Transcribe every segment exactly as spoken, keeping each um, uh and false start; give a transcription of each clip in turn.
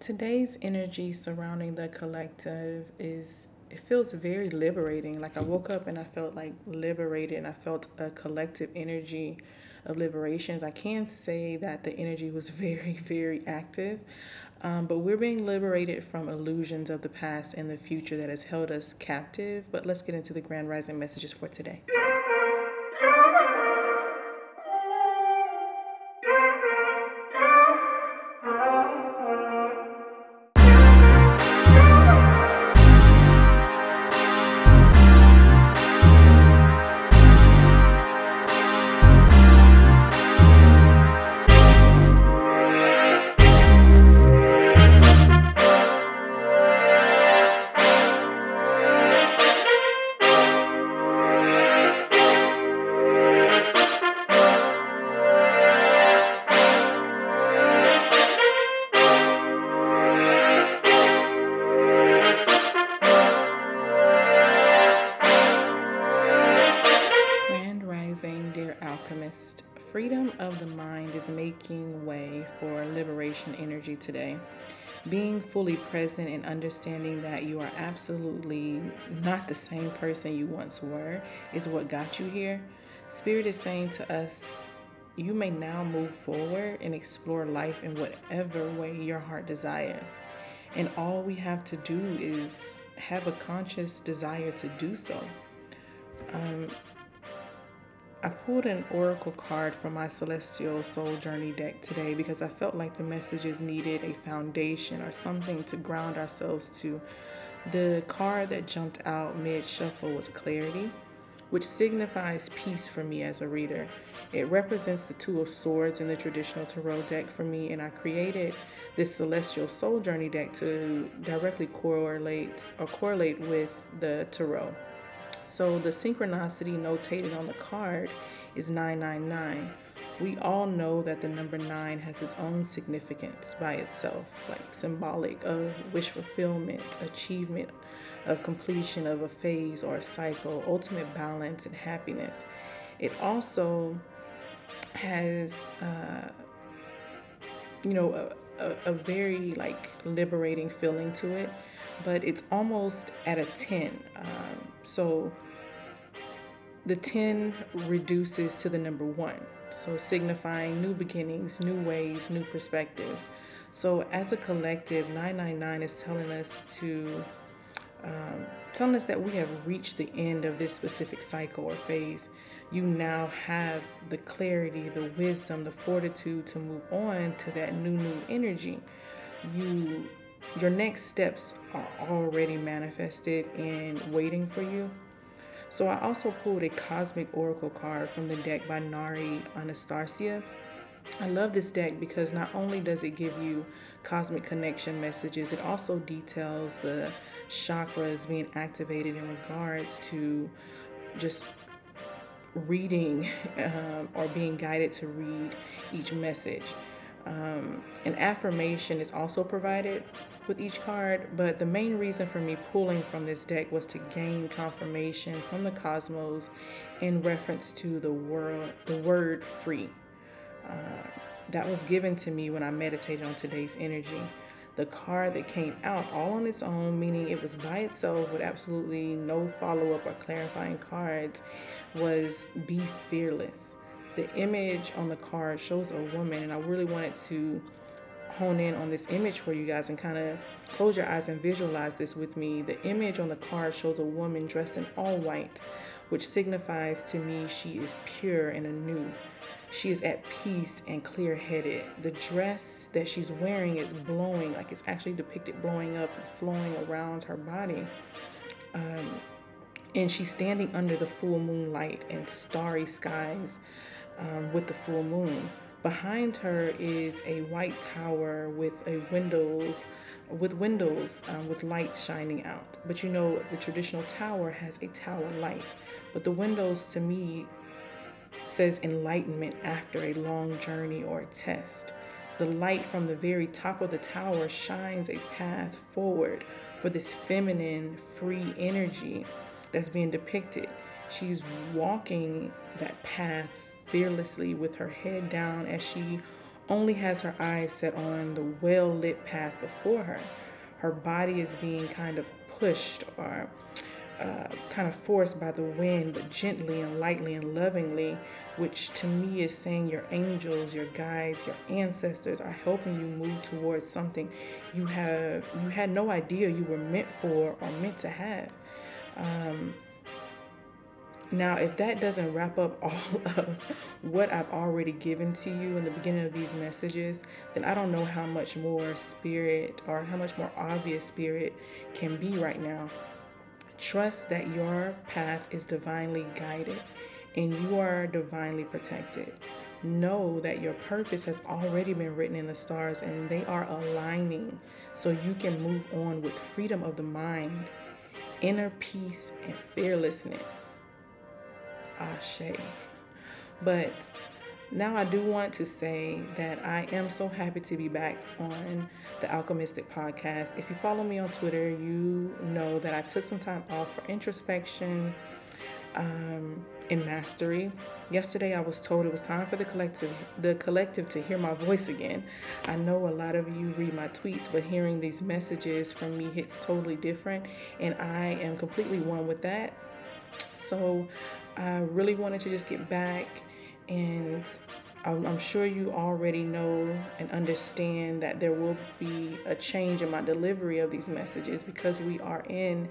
Today's energy surrounding the collective is, it feels very liberating. Like I woke up and I felt like liberated, and I felt a collective energy of liberations. I can say that the energy was very, very active, um, but we're being liberated from illusions of the past and the future that has held us captive. But let's get into the Grand Rising messages for today. Alchemist, freedom of the mind is making way for liberation energy today. Being fully present and understanding that you are absolutely not the same person you once were is what got you here. Spirit is saying to us, you may now move forward and explore life in whatever way your heart desires. And all we have to do is have a conscious desire to do so. Um, I pulled an oracle card from my Celestial Soul Journey deck today because I felt like the messages needed a foundation or something to ground ourselves to. The card that jumped out mid-shuffle was clarity, which signifies peace for me as a reader. It represents the Two of Swords in the traditional tarot deck for me, and I created this Celestial Soul Journey deck to directly correlate or correlate with the tarot. So the synchronicity notated on the card is nine nine nine. We all know that the number nine has its own significance by itself, like symbolic of wish fulfillment, achievement, of completion of a phase or a cycle, ultimate balance and happiness. It also has, uh, you know, a, A, a very like liberating feeling to it, but it's almost at a ten. Um, so the ten reduces to the number one. So signifying new beginnings, new ways, new perspectives. So as a collective, nine nine nine is telling us to, um, telling us that we have reached the end of this specific cycle or phase. You now have the clarity, the wisdom, the fortitude to move on to that new, new energy. You, your next steps are already manifested and waiting for you. So I also pulled a cosmic oracle card from the deck by Nari Anastasia. I love this deck because not only does it give you cosmic connection messages, it also details the chakras being activated in regards to just reading um, or being guided to read each message. Um, an affirmation is also provided with each card, but the main reason for me pulling from this deck was to gain confirmation from the cosmos in reference to the world, the word free. Uh, that was given to me when I meditated on today's energy. The card that came out all on its own, meaning it was by itself with absolutely no follow-up or clarifying cards, was Be Fearless. The image on the card shows a woman, and I really wanted to hone in on this image for you guys and kind of close your eyes and visualize this with me. The image on the card shows a woman dressed in all white, which signifies to me she is pure and anew. She is at peace and clear-headed. The dress that she's wearing is blowing, like it's actually depicted blowing up and flowing around her body. Um, and she's standing under the full moonlight and starry skies um, with the full moon. Behind her is a white tower with a windows, with windows um, with lights shining out. But you know, the traditional tower has a tower light, but the windows to me says enlightenment after a long journey or a test. The light from the very top of the tower shines a path forward for this feminine, free energy that's being depicted. She's walking that path fearlessly with her head down as she only has her eyes set on the well-lit path before her. Her body is being kind of pushed or uh, kind of forced by the wind, but gently and lightly and lovingly, which to me is saying your angels, your guides, your ancestors are helping you move towards something you have you had no idea you were meant for or meant to have. Um, Now, if that doesn't wrap up all of what I've already given to you in the beginning of these messages, then I don't know how much more spirit or how much more obvious spirit can be right now. Trust that your path is divinely guided and you are divinely protected. Know that your purpose has already been written in the stars and they are aligning so you can move on with freedom of the mind, inner peace, and fearlessness. Ashe. But now I do want to say that I am so happy to be back on the Alchemistic podcast. If you follow me on Twitter, you know that I took some time off for introspection um, and mastery. Yesterday, I was told it was time for the collective, the collective to hear my voice again. I know a lot of you read my tweets, but hearing these messages from me hits totally different, and I am completely one with that. So I really wanted to just get back, and I'm, I'm sure you already know and understand that there will be a change in my delivery of these messages because we are in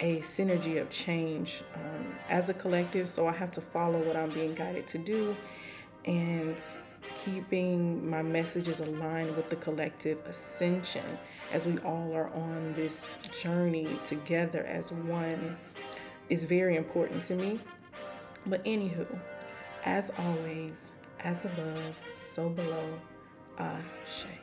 a synergy of change um, as a collective. So I have to follow what I'm being guided to do and keeping my messages aligned with the collective ascension as we all are on this journey together as one. It's very important to me. But anywho, as always, as above, so below, Ashe.